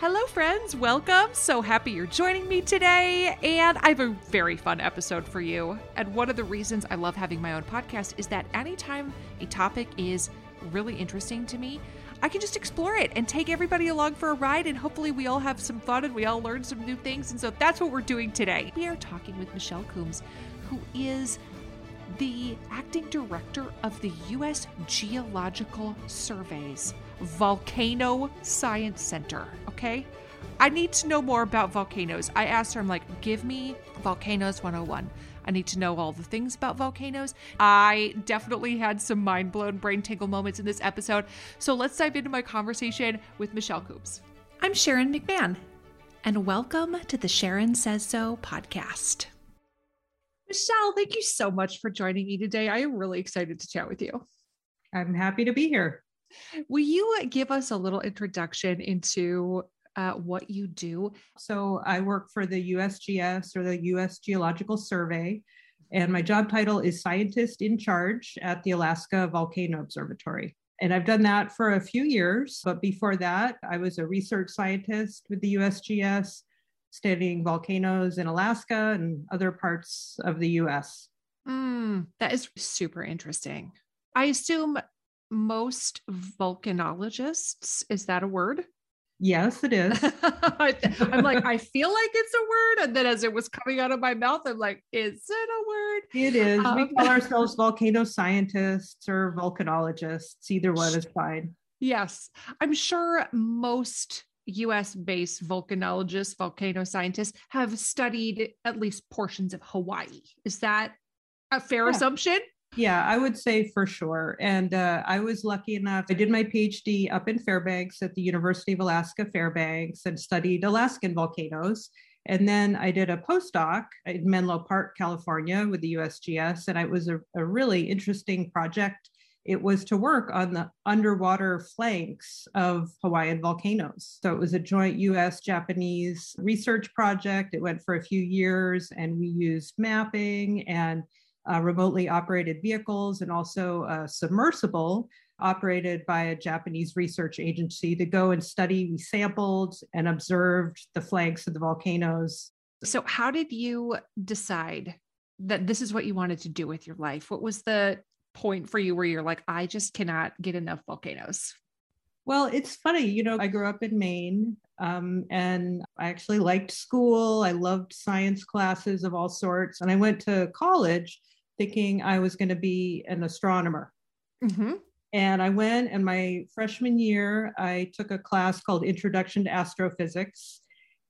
Hello friends, welcome. So happy you're joining me today, and I have a very fun episode for you. And one of the reasons I love having my own podcast is that anytime a topic is really interesting to me, I can just explore it and take everybody along for a ride, and hopefully we all have some fun and we all learn some new things. And so that's what we're doing today. We are talking with Michelle Coombs, who is the acting director of the U.S. Geological Survey's Volcano Science Center. Okay, I need to know more about volcanoes. I asked her, I'm like, give me Volcanoes 101. I need to know all the things about volcanoes. I definitely had some mind-blown brain tingle moments in this episode. So let's dive into my conversation with Michelle Coombs. I'm Sharon McMahon, and welcome to the Sharon Says So podcast. Michelle, thank you so much for joining me today. I am really excited to chat with you. I'm happy to be here. Will you give us a little introduction into what you do? So I work for the USGS, or the U.S. Geological Survey, and my job title is Scientist in Charge at the Alaska Volcano Observatory. And I've done that for a few years, but before that, I was a research scientist with the USGS, studying volcanoes in Alaska and other parts of the U.S. That is super interesting. I assume most volcanologists, is that a word? Yes, it is. I'm like, I feel like it's a word. And then as it was coming out of my mouth, I'm like, is it a word? It is. We call ourselves volcano scientists or volcanologists. Either one is fine. Yes. I'm sure most US-based volcanologists, volcano scientists have studied at least portions of Hawaii. Is that a fair assumption? Yeah, I would say for sure. And I was lucky enough, I did my PhD up in Fairbanks at the University of Alaska Fairbanks and studied Alaskan volcanoes. And then I did a postdoc in Menlo Park, California with the USGS. And it was a really interesting project. It was to work on the underwater flanks of Hawaiian volcanoes. So it was a joint US-Japanese research project. It went for a few years, and we used mapping and remotely operated vehicles, and also a submersible operated by a Japanese research agency to go and study. We sampled and observed the flanks of the volcanoes. So how did you decide that this is what you wanted to do with your life? What was the point for you where you're like, I just cannot get enough volcanoes? Well, it's funny, you know, I grew up in Maine, and I actually liked school. I loved science classes of all sorts. And I went to college thinking I was going to be an astronomer. Mm-hmm. And I went, and my freshman year, I took a class called Introduction to Astrophysics.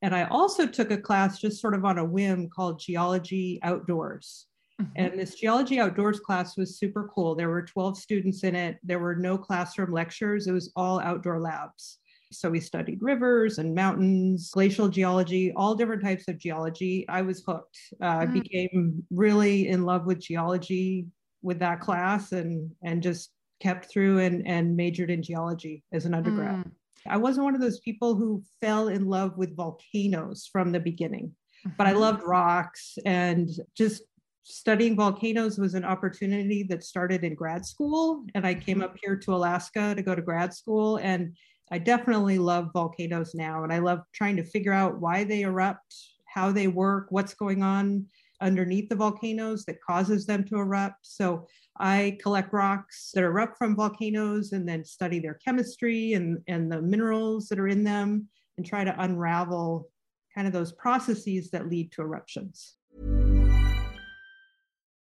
And I also took a class just sort of on a whim called Geology Outdoors. Mm-hmm. And this Geology Outdoors class was super cool. There were 12 students in it. There were no classroom lectures. It was all outdoor labs. So we studied rivers and mountains, glacial geology, all different types of geology. I was hooked. I became really in love with geology with that class, and just kept through and majored in geology as an undergrad. I wasn't one of those people who fell in love with volcanoes from the beginning, but I loved rocks, and just studying volcanoes was an opportunity that started in grad school. And I came up here to Alaska to go to grad school, and I definitely love volcanoes now. And I love trying to figure out why they erupt, how they work, what's going on underneath the volcanoes that causes them to erupt. So I collect rocks that erupt from volcanoes and then study their chemistry and the minerals that are in them, and try to unravel kind of those processes that lead to eruptions.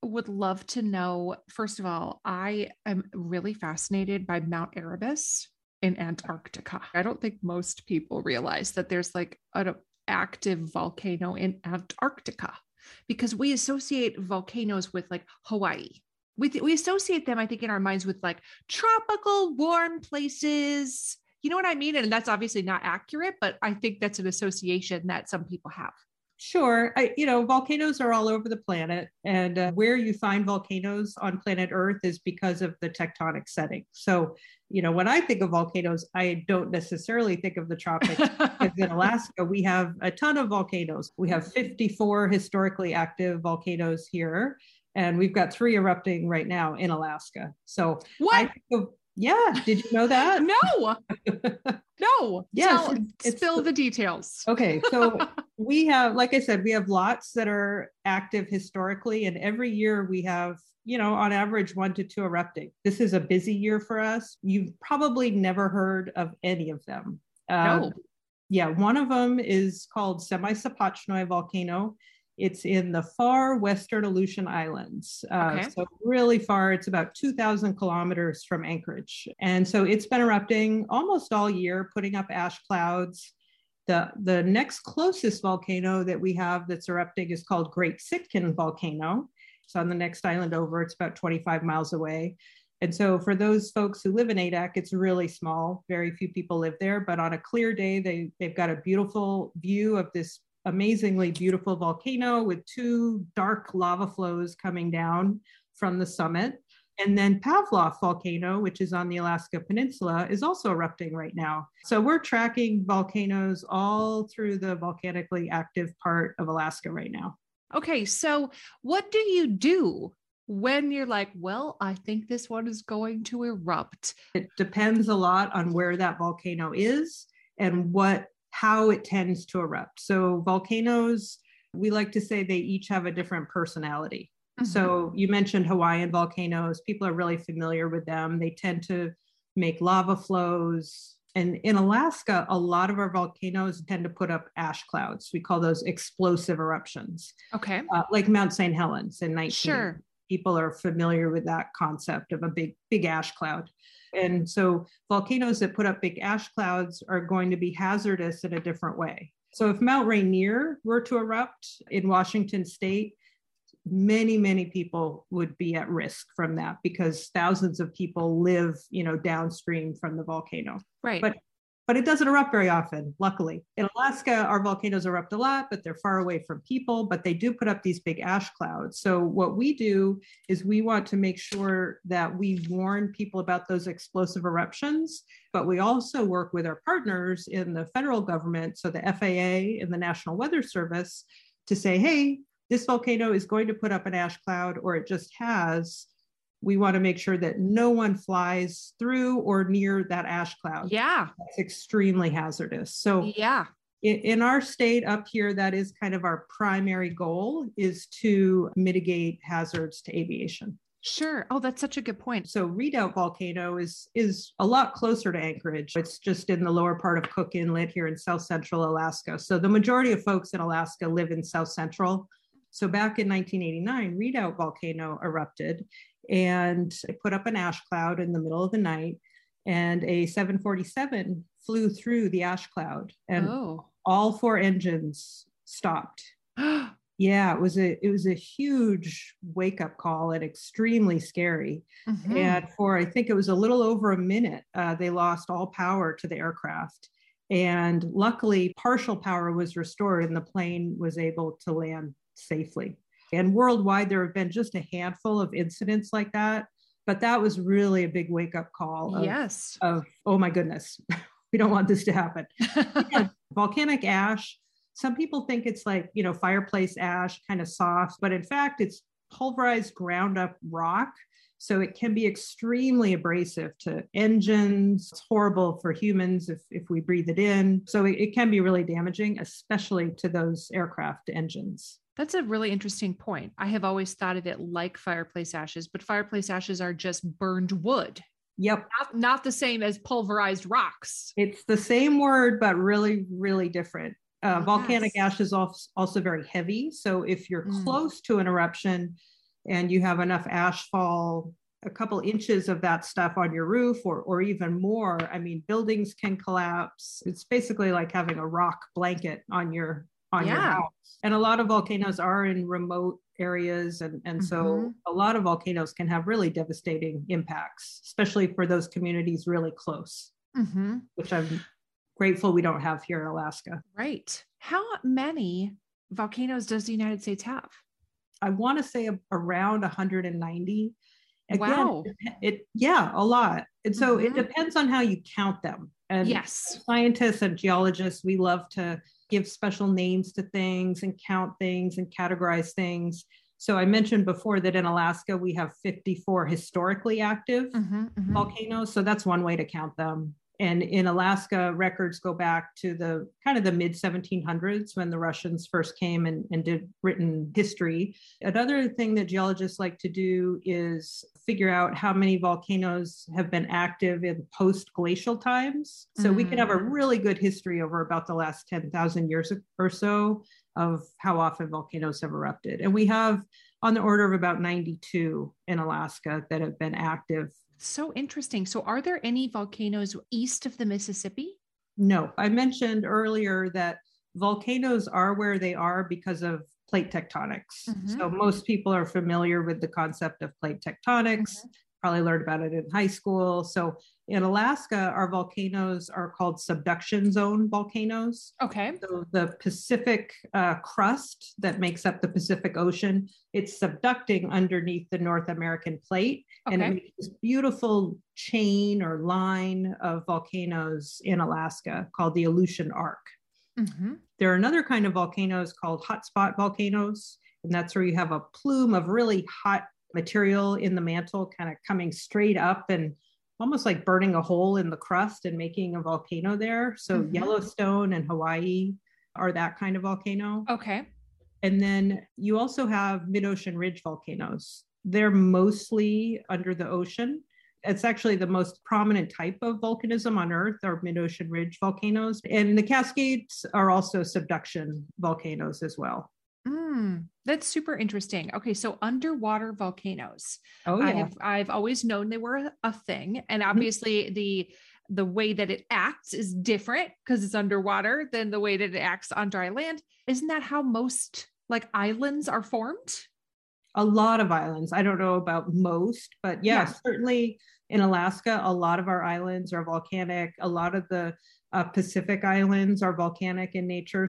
would love to know, first of all, I am really fascinated by Mount Erebus in Antarctica. I don't think most people realize that there's like an active volcano in Antarctica, because we associate volcanoes with like Hawaii. We associate them, I think, in our minds with like tropical, warm places. You know what I mean? And that's obviously not accurate, but I think that's an association that some people have. Sure. Volcanoes are all over the planet, and where you find volcanoes on planet Earth is because of the tectonic setting. So, when I think of volcanoes, I don't necessarily think of the tropics. Because in Alaska, we have a ton of volcanoes. We have 54 historically active volcanoes here, and we've got 3 erupting right now in Alaska. So what? Did you know that? No. Yes. Spill the details. Okay. So we have, like I said, we have lots that are active historically, and every year we have, on average 1 to 2 erupting. This is a busy year for us. You've probably never heard of any of them. No. Yeah. One of them is called Semisopochnoi volcano. It's in the far western Aleutian Islands. Okay. So really far, it's about 2,000 kilometers from Anchorage. And so it's been erupting almost all year, putting up ash clouds. The next closest volcano that we have that's erupting is called Great Sitkin volcano. It's on the next island over. It's about 25 miles away. And so for those folks who live in Adak, it's really small. Very few people live there, but on a clear day, they've got a beautiful view of this amazingly beautiful volcano with 2 dark lava flows coming down from the summit. And then Pavlov volcano, which is on the Alaska Peninsula, is also erupting right now. So we're tracking volcanoes all through the volcanically active part of Alaska right now. Okay, so what do you do when you're like, well, I think this one is going to erupt? It depends a lot on where that volcano is and how it tends to erupt. So volcanoes, we like to say they each have a different personality. Mm-hmm. So you mentioned Hawaiian volcanoes. People are really familiar with them. They tend to make lava flows. And in Alaska, a lot of our volcanoes tend to put up ash clouds. We call those explosive eruptions. Okay. Like Mount St. Helens in 19. Sure. People are familiar with that concept of a big, big ash cloud. And so volcanoes that put up big ash clouds are going to be hazardous in a different way. So if Mount Rainier were to erupt in Washington state, many, many people would be at risk from that because thousands of people live, downstream from the volcano. Right. But it doesn't erupt very often, luckily. In Alaska, our volcanoes erupt a lot, but they're far away from people, but they do put up these big ash clouds. So what we do is we want to make sure that we warn people about those explosive eruptions, but we also work with our partners in the federal government, so the FAA and the National Weather Service, to say, hey, this volcano is going to put up an ash cloud, or it just has. We want to make sure that no one flies through or near that ash cloud. Yeah. That's extremely hazardous. So yeah, in our state up here, that is kind of our primary goal, is to mitigate hazards to aviation. Sure. Oh, that's such a good point. So Redoubt volcano is a lot closer to Anchorage. It's just in the lower part of Cook Inlet here in South Central Alaska. So the majority of folks in Alaska live in South Central. So back in 1989, Redoubt volcano erupted. And it put up an ash cloud in the middle of the night, and a 747 flew through the ash cloud, and all 4 engines stopped. Yeah, it was a huge wake-up call and extremely scary. Mm-hmm. And for, I think it was a little over a minute, they lost all power to the aircraft. And luckily, partial power was restored, and the plane was able to land safely. And worldwide, there have been just a handful of incidents like that. But that was really a big wake-up call of, oh my goodness, we don't want this to happen. Yeah, volcanic ash, some people think it's like, fireplace ash, kind of soft. But in fact, it's pulverized ground up rock. So it can be extremely abrasive to engines. It's horrible for humans if we breathe it in. So it can be really damaging, especially to those aircraft engines. That's a really interesting point. I have always thought of it like fireplace ashes, but fireplace ashes are just burned wood. Yep. Not the same as pulverized rocks. It's the same word, but really, really different. Volcanic ash is also very heavy. So if you're close to an eruption and you have enough ash fall, a couple inches of that stuff on your roof or even more, I mean, buildings can collapse. It's basically like having a rock blanket on your house. And a lot of volcanoes are in remote areas. And so a lot of volcanoes can have really devastating impacts, especially for those communities really close, which I'm grateful we don't have here in Alaska. Right. How many volcanoes does the United States have? I want to say around 190. Again, wow. Yeah, a lot. And so it depends on how you count them. And scientists and geologists, we love to give special names to things and count things and categorize things. So I mentioned before that in Alaska, we have 54 historically active volcanoes. So that's one way to count them. And in Alaska, records go back to the kind of the mid-1700s when the Russians first came and did written history. Another thing that geologists like to do is figure out how many volcanoes have been active in post-glacial times. So we can have a really good history over about the last 10,000 years or so of how often volcanoes have erupted. And we have on the order of about 92 in Alaska that have been active. So interesting. So are there any volcanoes east of the Mississippi? No. I mentioned earlier that volcanoes are where they are because of plate tectonics. So most people are familiar with the concept of plate tectonics, probably learned about it in high school. So in Alaska, our volcanoes are called subduction zone volcanoes. Okay. So the Pacific crust that makes up the Pacific Ocean, it's subducting underneath the North American plate. Okay. And it makes this beautiful chain or line of volcanoes in Alaska called the Aleutian Arc. There are another kind of volcanoes called hotspot volcanoes. And that's where you have a plume of really hot material in the mantle kind of coming straight up and almost like burning a hole in the crust and making a volcano there. So Yellowstone and Hawaii are that kind of volcano. Okay. And then you also have mid-ocean ridge volcanoes. They're mostly under the ocean. It's actually the most prominent type of volcanism on Earth are mid-ocean ridge volcanoes. And the Cascades are also subduction volcanoes as well. That's super interesting. Okay. So underwater volcanoes, I've always known they were a thing. And obviously the way that it acts is different because it's underwater than the way that it acts on dry land. Isn't that how most like islands are formed? A lot of islands. I don't know about most, but certainly in Alaska, a lot of our islands are volcanic. A lot of the Pacific islands are volcanic in nature.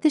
The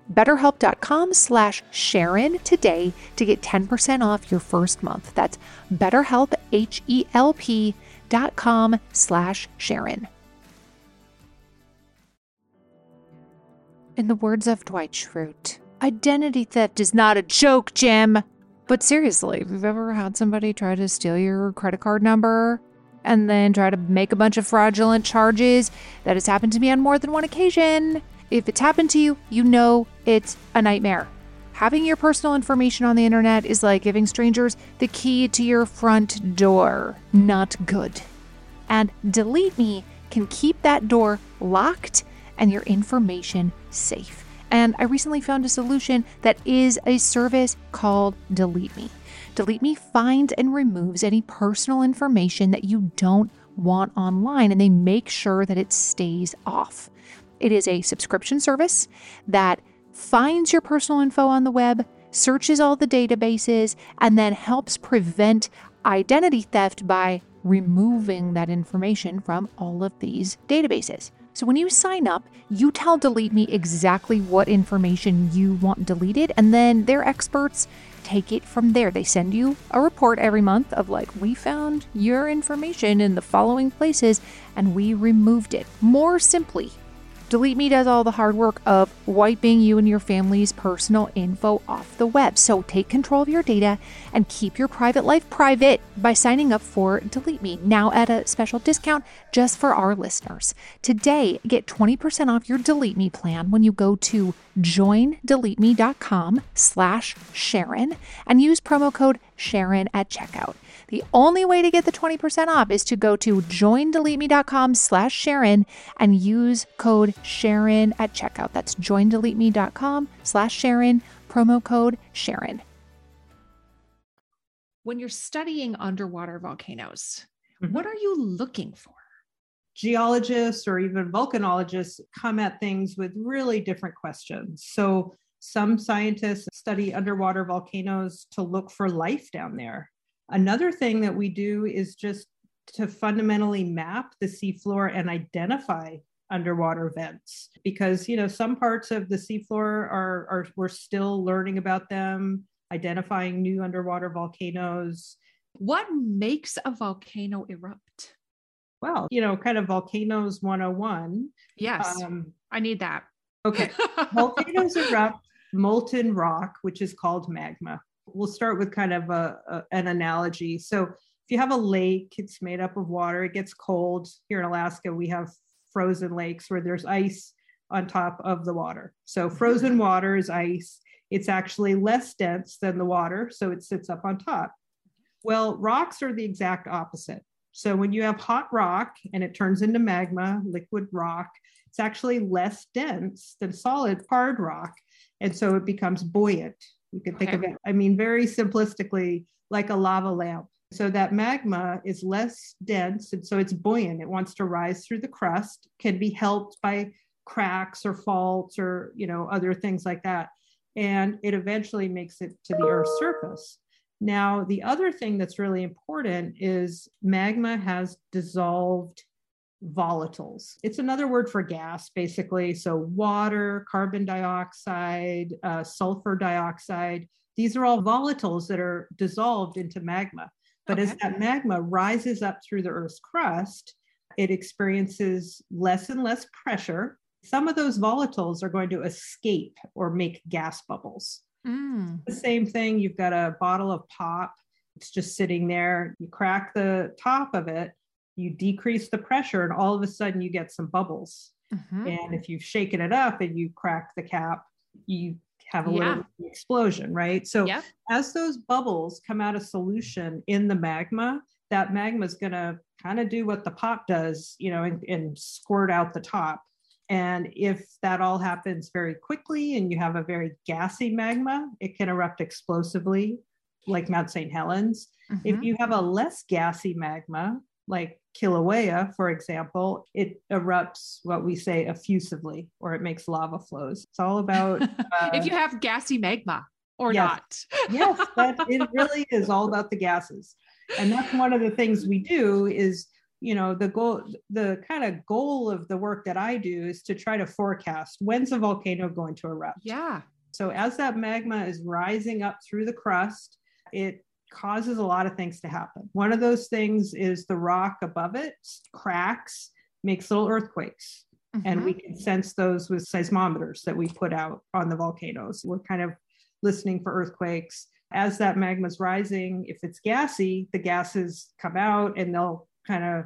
BetterHelp.com/Sharon today to get 10% off your first month. That's BetterHelp, HELP.com/Sharon. In the words of Dwight Schrute, identity theft is not a joke, Jim. But seriously, if you've ever had somebody try to steal your credit card number and then try to make a bunch of fraudulent charges, that has happened to me on more than one occasion. If it's happened to you, you know it's a nightmare. Having your personal information on the internet is like giving strangers the key to your front door. Not good. And Delete Me can keep that door locked and your information safe. And I recently found a solution that is a service called Delete Me. Delete Me finds and removes any personal information that you don't want online, and they make sure that it stays off. It is a subscription service that finds your personal info on the web, searches all the databases, and then helps prevent identity theft by removing that information from all of these databases. So when you sign up, you tell Delete Me exactly what information you want deleted, and then their experts take it from there. They send you a report every month of like, we found your information in the following places and we removed it. More simply, Delete Me does all the hard work of wiping you and your family's personal info off the web. So take control of your data and keep your private life private by signing up for Delete Me, now at a special discount just for our listeners. Today, get 20% off your Delete Me plan when you go to joindeleteme.com/Sharon and use promo code Sharon at checkout. The only way to get the 20% off is to go to joindeleteme.com/Sharon and use code Sharon at checkout. That's joindeleteme.com/Sharon, promo code Sharon. When you're studying underwater volcanoes, what are you looking for? Geologists or even volcanologists come at things with really different questions. So some scientists study underwater volcanoes to look for life down there. Another thing that we do is just to fundamentally map the seafloor and identify underwater vents, because, you know, some parts of the seafloor are we're still learning about them, identifying new underwater volcanoes. What makes a volcano erupt? Well, you know, kind of volcanoes 101. Yes, I need that. Okay. Volcanoes erupt molten rock, which is called magma. We'll start with kind of an analogy. So if you have a lake, it's made up of water, it gets cold. Here in Alaska, we have frozen lakes where there's ice on top of the water. So frozen water is ice. It's actually less dense than the water, so it sits up on top. Well, rocks are the exact opposite. So when you have hot rock and it turns into magma, liquid rock, it's actually less dense than solid hard rock. And so it becomes buoyant. You can think of it, I mean, very simplistically, like a lava lamp. So that magma is less dense, and so it's buoyant. It wants to rise through the crust, can be helped by cracks or faults or, you know, other things like that. And it eventually makes it to the Earth's surface. Now, the other thing that's really important is magma has dissolved volatiles. It's another word for gas, basically. So water, carbon dioxide, sulfur dioxide, these are all volatiles that are dissolved into magma. But as that magma rises up through the Earth's crust, it experiences less and less pressure. Some of those volatiles are going to escape or make gas bubbles. The same thing, you've got a bottle of pop, it's just sitting there, you crack the top of it, you decrease the pressure, and all of a sudden you get some bubbles. And if you've shaken it up and you crack the cap, you have a little explosion, right? So as those bubbles come out of solution in the magma, that magma is going to kind of do what the pop does, you know, and squirt out the top. And if that all happens very quickly and you have a very gassy magma, it can erupt explosively, like Mount St. Helens. If you have a less gassy magma, like Kilauea, for example, it erupts what we say effusively, or it makes lava flows. It's all about... if you have gassy magma or not. Yes, that, it really is all about the gases. And that's one of the things we do is you know, the goal, the kind of goal of the work that I do is to try to forecast when's a volcano going to erupt. Yeah. So as that magma is rising up through the crust, it causes a lot of things to happen. One of those things is the rock above it cracks, makes little earthquakes. Mm-hmm. And we can sense those with seismometers that we put out on the volcanoes. We're kind of listening for earthquakes. As that magma's rising, if it's gassy, the gases come out and they'll kind of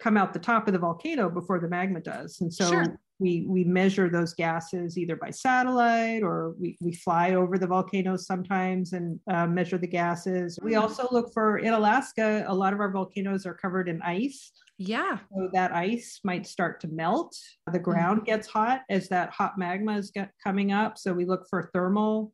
come out the top of the volcano before the magma does. And so sure. we measure those gases either by satellite or we fly over the volcanoes sometimes and measure the gases. We also look for, in Alaska, a lot of our volcanoes are covered in ice. Yeah. So that ice might start to melt. The ground gets hot as that hot magma is coming up. So we look for thermal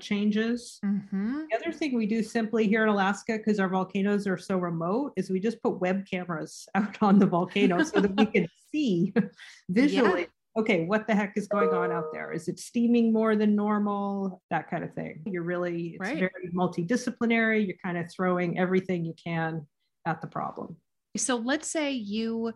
changes. Mm-hmm. The other thing we do simply here in Alaska, because our volcanoes are so remote, is we just put web cameras out on the volcano so that we can see visually, okay, what the heck is going on out there? Is it steaming more than normal? That kind of thing. It's very multidisciplinary. You're kind of throwing everything you can at the problem. So let's say you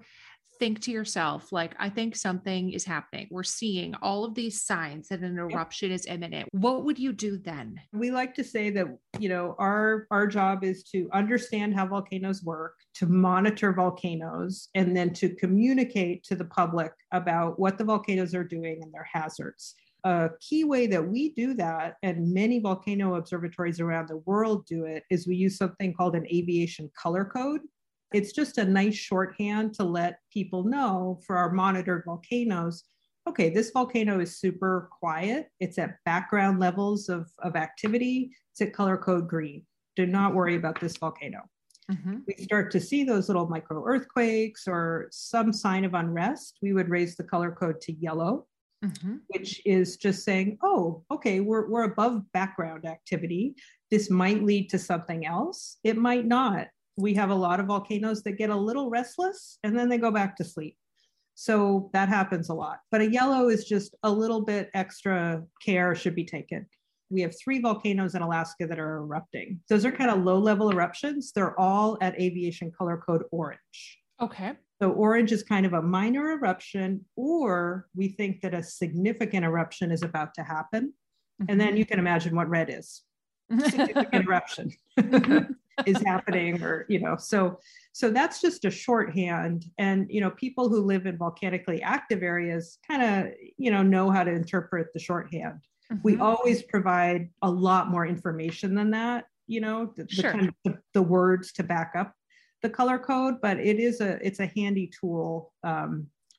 think to yourself, like, I think something is happening. We're seeing all of these signs that an eruption is imminent. What would you do then? We like to say that, you know, our job is to understand how volcanoes work, to monitor volcanoes, and then to communicate to the public about what the volcanoes are doing and their hazards. A key way that we do that, and many volcano observatories around the world do it, is we use something called an aviation color code. It's just a nice shorthand to let people know for our monitored volcanoes, okay, this volcano is super quiet. It's at background levels of activity. It's at color code green. Do not worry about this volcano. Mm-hmm. We start to see those little micro earthquakes or some sign of unrest. We would raise the color code to yellow, which is just saying, oh, okay, we're above background activity. This might lead to something else. It might not. We have a lot of volcanoes that get a little restless and then they go back to sleep. So that happens a lot. But a yellow is just a little bit extra care should be taken. We have 3 volcanoes in Alaska that are erupting. Those are kind of low-level eruptions. They're all at aviation color code orange. Okay. So orange is kind of a minor eruption, or we think that a significant eruption is about to happen. Mm-hmm. And then you can imagine what red is. Significant eruption. is happening, or, you know, so that's just a shorthand. And, you know, people who live in volcanically active areas kind of, you know how to interpret the shorthand. Mm-hmm. We always provide a lot more information than that, you know, kind of the words to back up the color code, but it's a handy tool,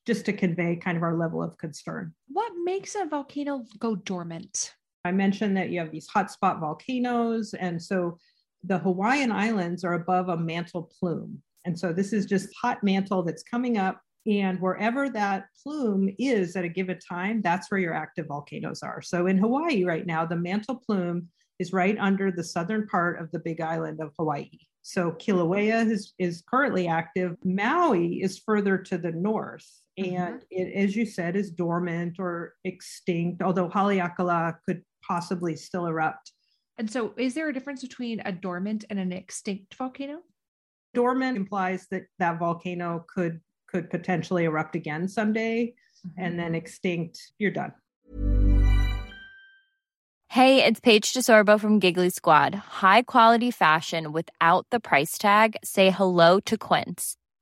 just to convey kind of our level of concern. What makes a volcano go dormant? I mentioned that you have these hotspot volcanoes. And so the Hawaiian Islands are above a mantle plume. And so this is just hot mantle that's coming up. And wherever that plume is at a given time, that's where your active volcanoes are. So in Hawaii right now, the mantle plume is right under the southern part of the big island of Hawaii. So Kilauea is currently active. Maui is further to the north. And it, as you said, is dormant or extinct, although Haleakala could possibly still erupt. And so is there a difference between a dormant and an extinct volcano? Dormant implies that volcano could potentially erupt again someday, and then extinct, you're done. Hey, it's Paige DeSorbo from Giggly Squad. High quality fashion without the price tag. Say hello to Quince.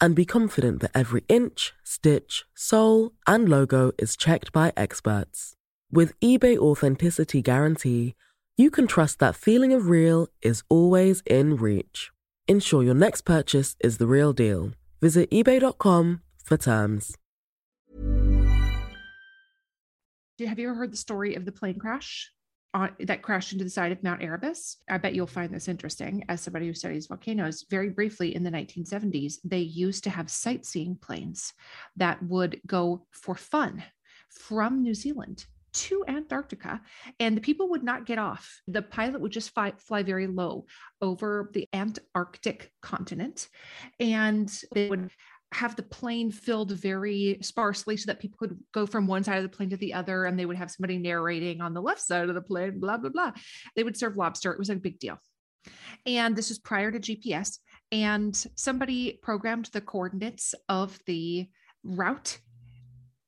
and be confident that every inch, stitch, sole, and logo is checked by experts. With eBay Authenticity Guarantee, you can trust that feeling of real is always in reach. Ensure your next purchase is the real deal. Visit ebay.com for terms. Have you ever heard the story of the plane crash? That crashed into the side of Mount Erebus. I bet you'll find this interesting as somebody who studies volcanoes. Very briefly, in the 1970s, they used to have sightseeing planes that would go for fun from New Zealand to Antarctica, and the people would not get off. The pilot would just fly very low over the Antarctic continent, and they would have the plane filled very sparsely so that people could go from one side of the plane to the other, and they would have somebody narrating on the left side of the plane, blah, blah, blah. They would serve lobster. It was a big deal. And this was prior to GPS, and somebody programmed the coordinates of the route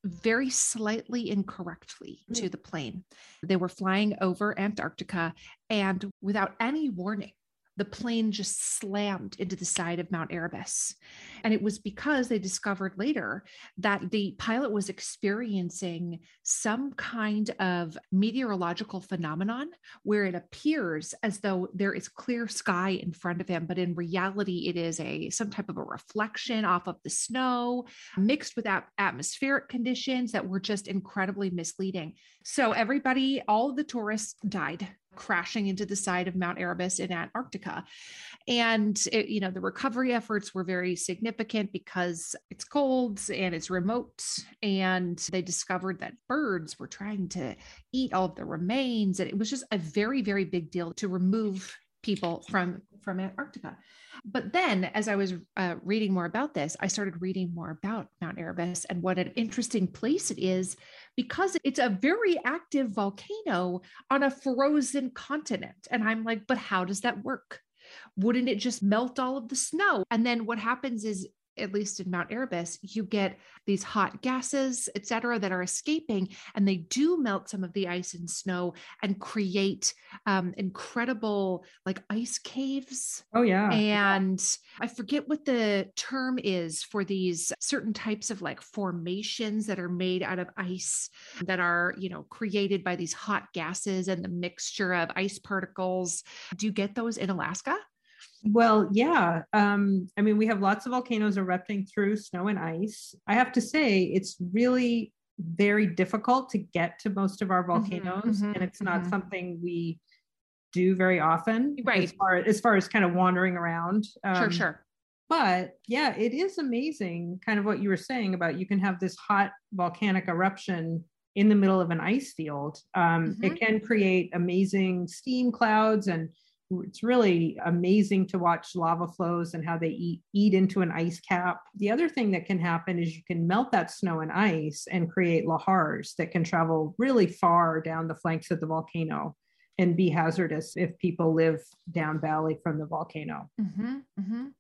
very slightly incorrectly to the plane. They were flying over Antarctica, and without any warning, the plane just slammed into the side of Mount Erebus. And it was because they discovered later that the pilot was experiencing some kind of meteorological phenomenon where it appears as though there is clear sky in front of him, but in reality, it is some type of a reflection off of the snow mixed with atmospheric conditions that were just incredibly misleading. So everybody, all of the tourists died crashing into the side of Mount Erebus in Antarctica. And the recovery efforts were very significant because it's cold and it's remote. And they discovered that birds were trying to eat all of the remains. And it was just a very, very big deal to remove people from Antarctica. But then as I was reading more about this, I started reading more about Mount Erebus and what an interesting place it is, because it's a very active volcano on a frozen continent. And I'm like, but how does that work? Wouldn't it just melt all of the snow? And then what happens is, at least in Mount Erebus, you get these hot gases, et cetera, that are escaping, and they do melt some of the ice and snow and create incredible like ice caves. Oh yeah. And I forget what the term is for these certain types of like formations that are made out of ice that are, created by these hot gases and the mixture of ice particles. Do you get those in Alaska? Well, yeah. We have lots of volcanoes erupting through snow and ice. I have to say, it's really very difficult to get to most of our volcanoes, and it's not something we do very often, right? As far as kind of wandering around. Sure. But yeah, it is amazing, kind of what you were saying about you can have this hot volcanic eruption in the middle of an ice field. It can create amazing steam clouds, and it's really amazing to watch lava flows and how they eat into an ice cap. The other thing that can happen is you can melt that snow and ice and create lahars that can travel really far down the flanks of the volcano and be hazardous if people live down valley from the volcano.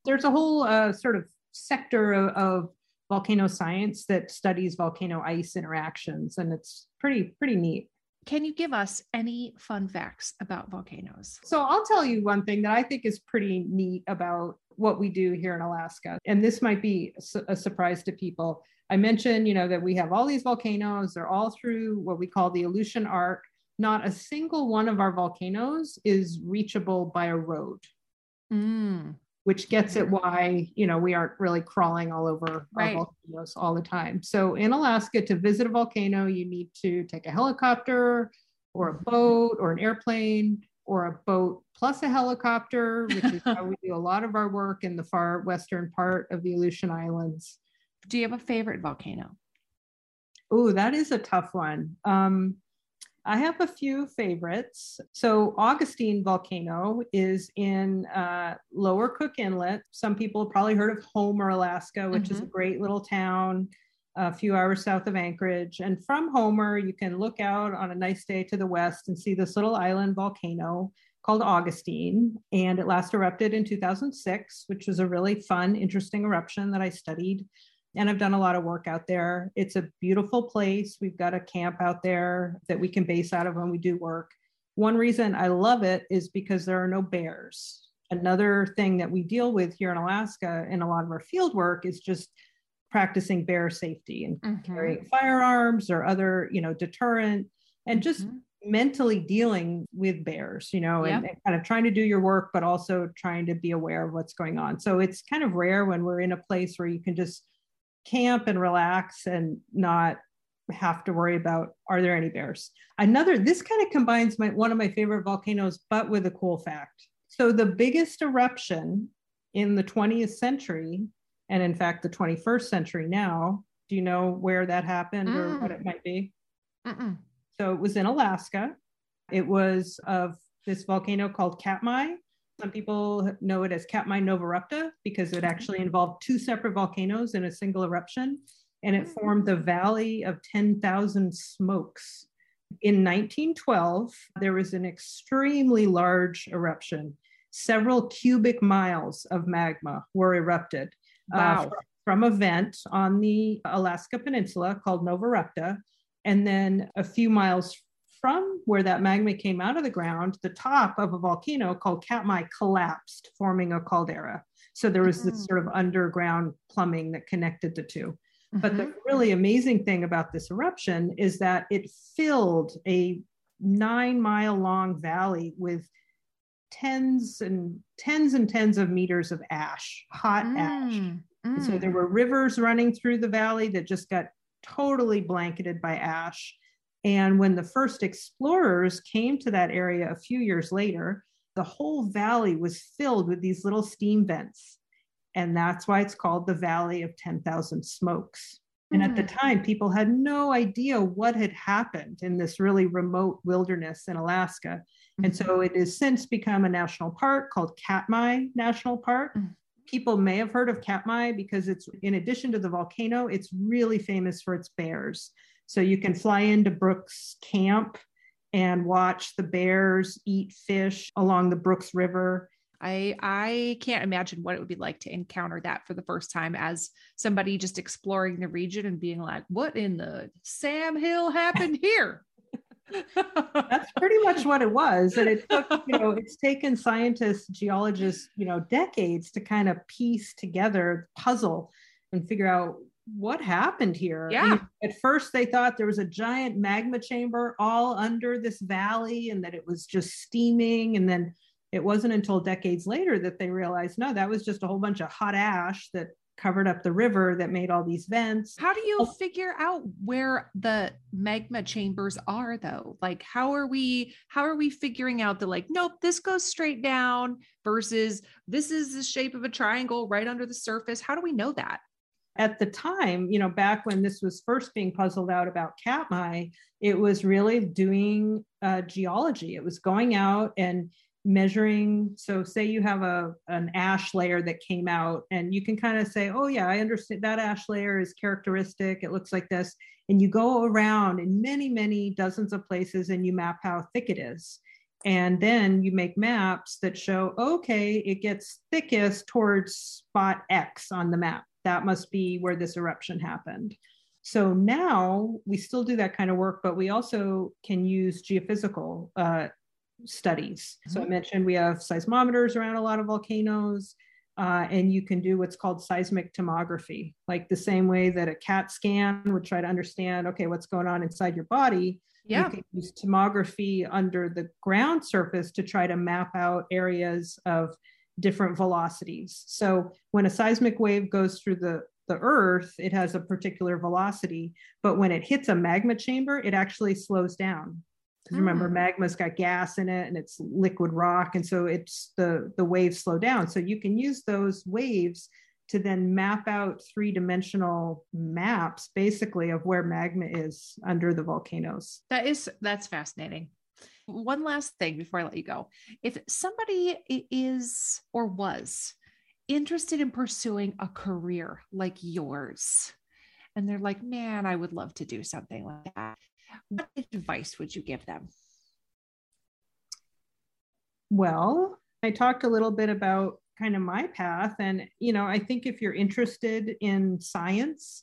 There's a whole sort of sector of volcano science that studies volcano ice interactions, and it's pretty neat. Can you give us any fun facts about volcanoes? So I'll tell you one thing that I think is pretty neat about what we do here in Alaska. And this might be a surprise to people. I mentioned, that we have all these volcanoes. They're all through what we call the Aleutian Arc. Not a single one of our volcanoes is reachable by a road. which gets at why, you know, we aren't really crawling all over our volcanoes all the time. So in Alaska, to visit a volcano, you need to take a helicopter or a boat or an airplane or a boat plus a helicopter, which is how we do a lot of our work in the far western part of the Aleutian Islands. Do you have a favorite volcano? Oh, that is a tough one. I have a few favorites. So Augustine volcano is in Lower Cook Inlet. Some people have probably heard of Homer, Alaska, which is a great little town a few hours south of Anchorage. And from Homer, you can look out on a nice day to the west and see this little island volcano called Augustine. And it last erupted in 2006, which was a really fun, interesting eruption that I studied. And I've done a lot of work out there. It's a beautiful place. We've got a camp out there that we can base out of when we do work. One reason I love it is because there are no bears. Another thing that we deal with here in Alaska in a lot of our field work is just practicing bear safety and carrying firearms or other, you know, deterrent, and just mentally dealing with bears, you know, and kind of trying to do your work, but also trying to be aware of what's going on. So it's kind of rare when we're in a place where you can just camp and relax and not have to worry about, are there any bears? Another, this kind of combines one of my favorite volcanoes, but with a cool fact. So the biggest eruption in the 20th century, and in fact, the 21st century now, do you know where that happened or what it might be? So it was in Alaska. It was of this volcano called Katmai. Some people know it as Katmai Novarupta because it actually involved two separate volcanoes in a single eruption, and it formed the Valley of 10,000 Smokes. In 1912, there was an extremely large eruption. Several cubic miles of magma were erupted from a vent on the Alaska Peninsula called Novarupta, and then a few miles from where that magma came out of the ground, the top of a volcano called Katmai collapsed, forming a caldera. So there was this sort of underground plumbing that connected the two. But the really amazing thing about this eruption is that it filled a 9-mile long valley with tens and tens of meters of ash, hot ash. So there were rivers running through the valley that just got totally blanketed by ash. And when the first explorers came to that area a few years later, the whole valley was filled with these little steam vents. And that's why it's called the Valley of 10,000 Smokes. And at the time, people had no idea what had happened in this really remote wilderness in Alaska. And so it has since become a national park called Katmai National Park. People may have heard of Katmai because it's, in addition to the volcano, it's really famous for its bears. So you can fly into Brooks Camp and watch the bears eat fish along the Brooks River. I can't imagine what it would be like to encounter that for the first time as somebody just exploring the region and being like, what in the Sam Hill happened here? That's pretty much what it was. And it took, you know, it's taken scientists, geologists, you know, decades to kind of piece together the puzzle and figure out what happened here. Yeah. At first they thought there was a giant magma chamber all under this valley and that it was just steaming. And then it wasn't until decades later that they realized, no, that was just a whole bunch of hot ash that covered up the river that made all these vents. How do you figure out where the magma chambers are though? Like, how are we figuring out the, like, nope, this goes straight down versus this is the shape of a triangle right under the surface? How do we know that? At the time, you know, back when this was first being puzzled out about Katmai, it was really doing geology. It was going out and measuring. So say you have an ash layer that came out and you can kind of say, oh yeah, I understand that ash layer is characteristic. It looks like this. And you go around in many, many dozens of places and you map how thick it is. And then you make maps that show, okay, it gets thickest towards spot X on the map. That must be where this eruption happened. So now we still do that kind of work, but we also can use geophysical studies. So I mentioned we have seismometers around a lot of volcanoes, and you can do what's called seismic tomography, like the same way that a CAT scan would try to understand, okay, what's going on inside your body. Yeah. You can use tomography under the ground surface to try to map out areas of different velocities. So when a seismic wave goes through the earth, it has a particular velocity, but when it hits a magma chamber, it actually slows down. Because remember, magma's got gas in it and it's liquid rock. And so it's the waves slow down. So you can use those waves to then map out three-dimensional maps, basically, of where magma is under the volcanoes. That's fascinating. One last thing before I let you go. If somebody is or was interested in pursuing a career like yours, and they're like, man, I would love to do something like that, what advice would you give them? Well, I talked a little bit about kind of my path. And, you know, I think if you're interested in science,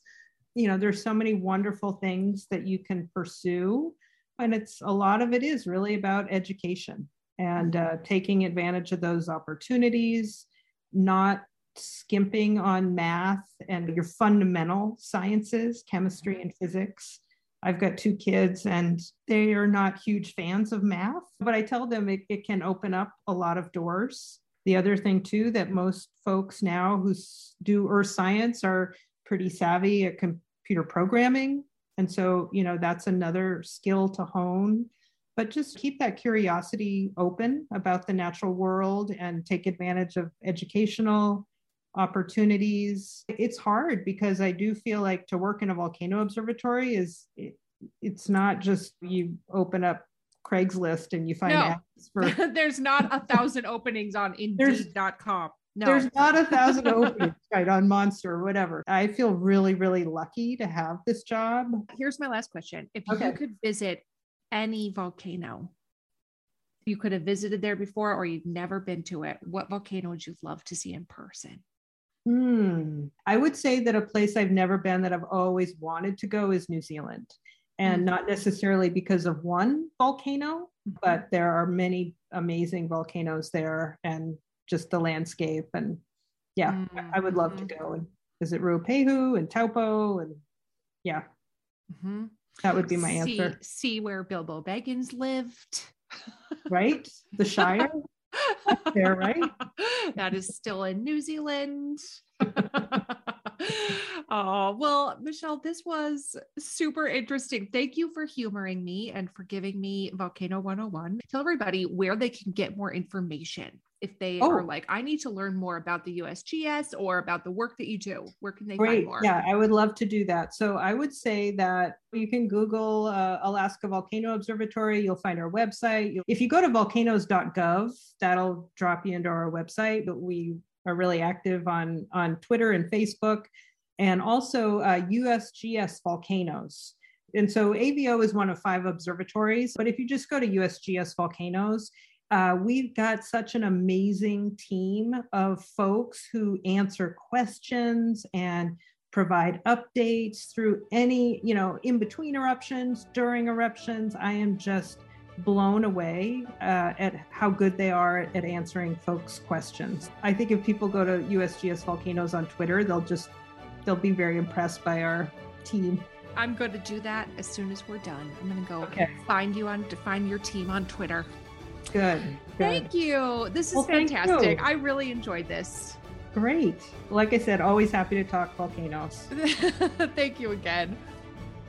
you know, there's so many wonderful things that you can pursue. And it's a lot of it is really about education and taking advantage of those opportunities, not skimping on math and your fundamental sciences, chemistry and physics. I've got two kids and they are not huge fans of math, but I tell them it can open up a lot of doors. The other thing too, that most folks now who do earth science are pretty savvy at computer programming. And so, you know, that's another skill to hone, but just keep that curiosity open about the natural world and take advantage of educational opportunities. It's hard because I do feel like to work in a volcano observatory it's not just you open up Craigslist and you find ads for there's not 1,000 openings on Indeed.com. No, there's not 1,000 openings right on Monster or whatever. I feel really, really lucky to have this job. Here's my last question. If you could visit any volcano, you could have visited there before or you've never been to it, what volcano would you love to see in person? I would say that a place I've never been that I've always wanted to go is New Zealand, and not necessarily because of one volcano, but there are many amazing volcanoes there and just the landscape. And I would love to go and visit Ruapehu and Taupo and that would be my answer. See where Bilbo Baggins lived. Right? The Shire? That's there, right? That is still in New Zealand. Oh, well, Michelle, this was super interesting. Thank you for humoring me and for giving me Volcano 101. Tell everybody where they can get more information. If they are like, I need to learn more about the USGS or about the work that you do, where can they find more? Yeah, I would love to do that. So I would say that you can Google Alaska Volcano Observatory. You'll find our website. If you go to volcanoes.gov, that'll drop you into our website. But we are really active on Twitter and Facebook, and also USGS Volcanoes. And so AVO is one of 5 observatories. But if you just go to USGS Volcanoes, we've got such an amazing team of folks who answer questions and provide updates through any, you know, in between eruptions, during eruptions. I am just blown away at how good they are at answering folks' questions. I think if people go to USGS Volcanoes on Twitter, they'll be very impressed by our team. I'm going to do that as soon as we're done. I'm going to go find your team on Twitter. Good. Thank you. This is fantastic. I really enjoyed this. Great. Like I said, always happy to talk volcanoes. Thank you again.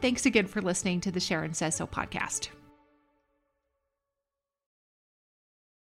Thanks again for listening to the Sharon Says So podcast.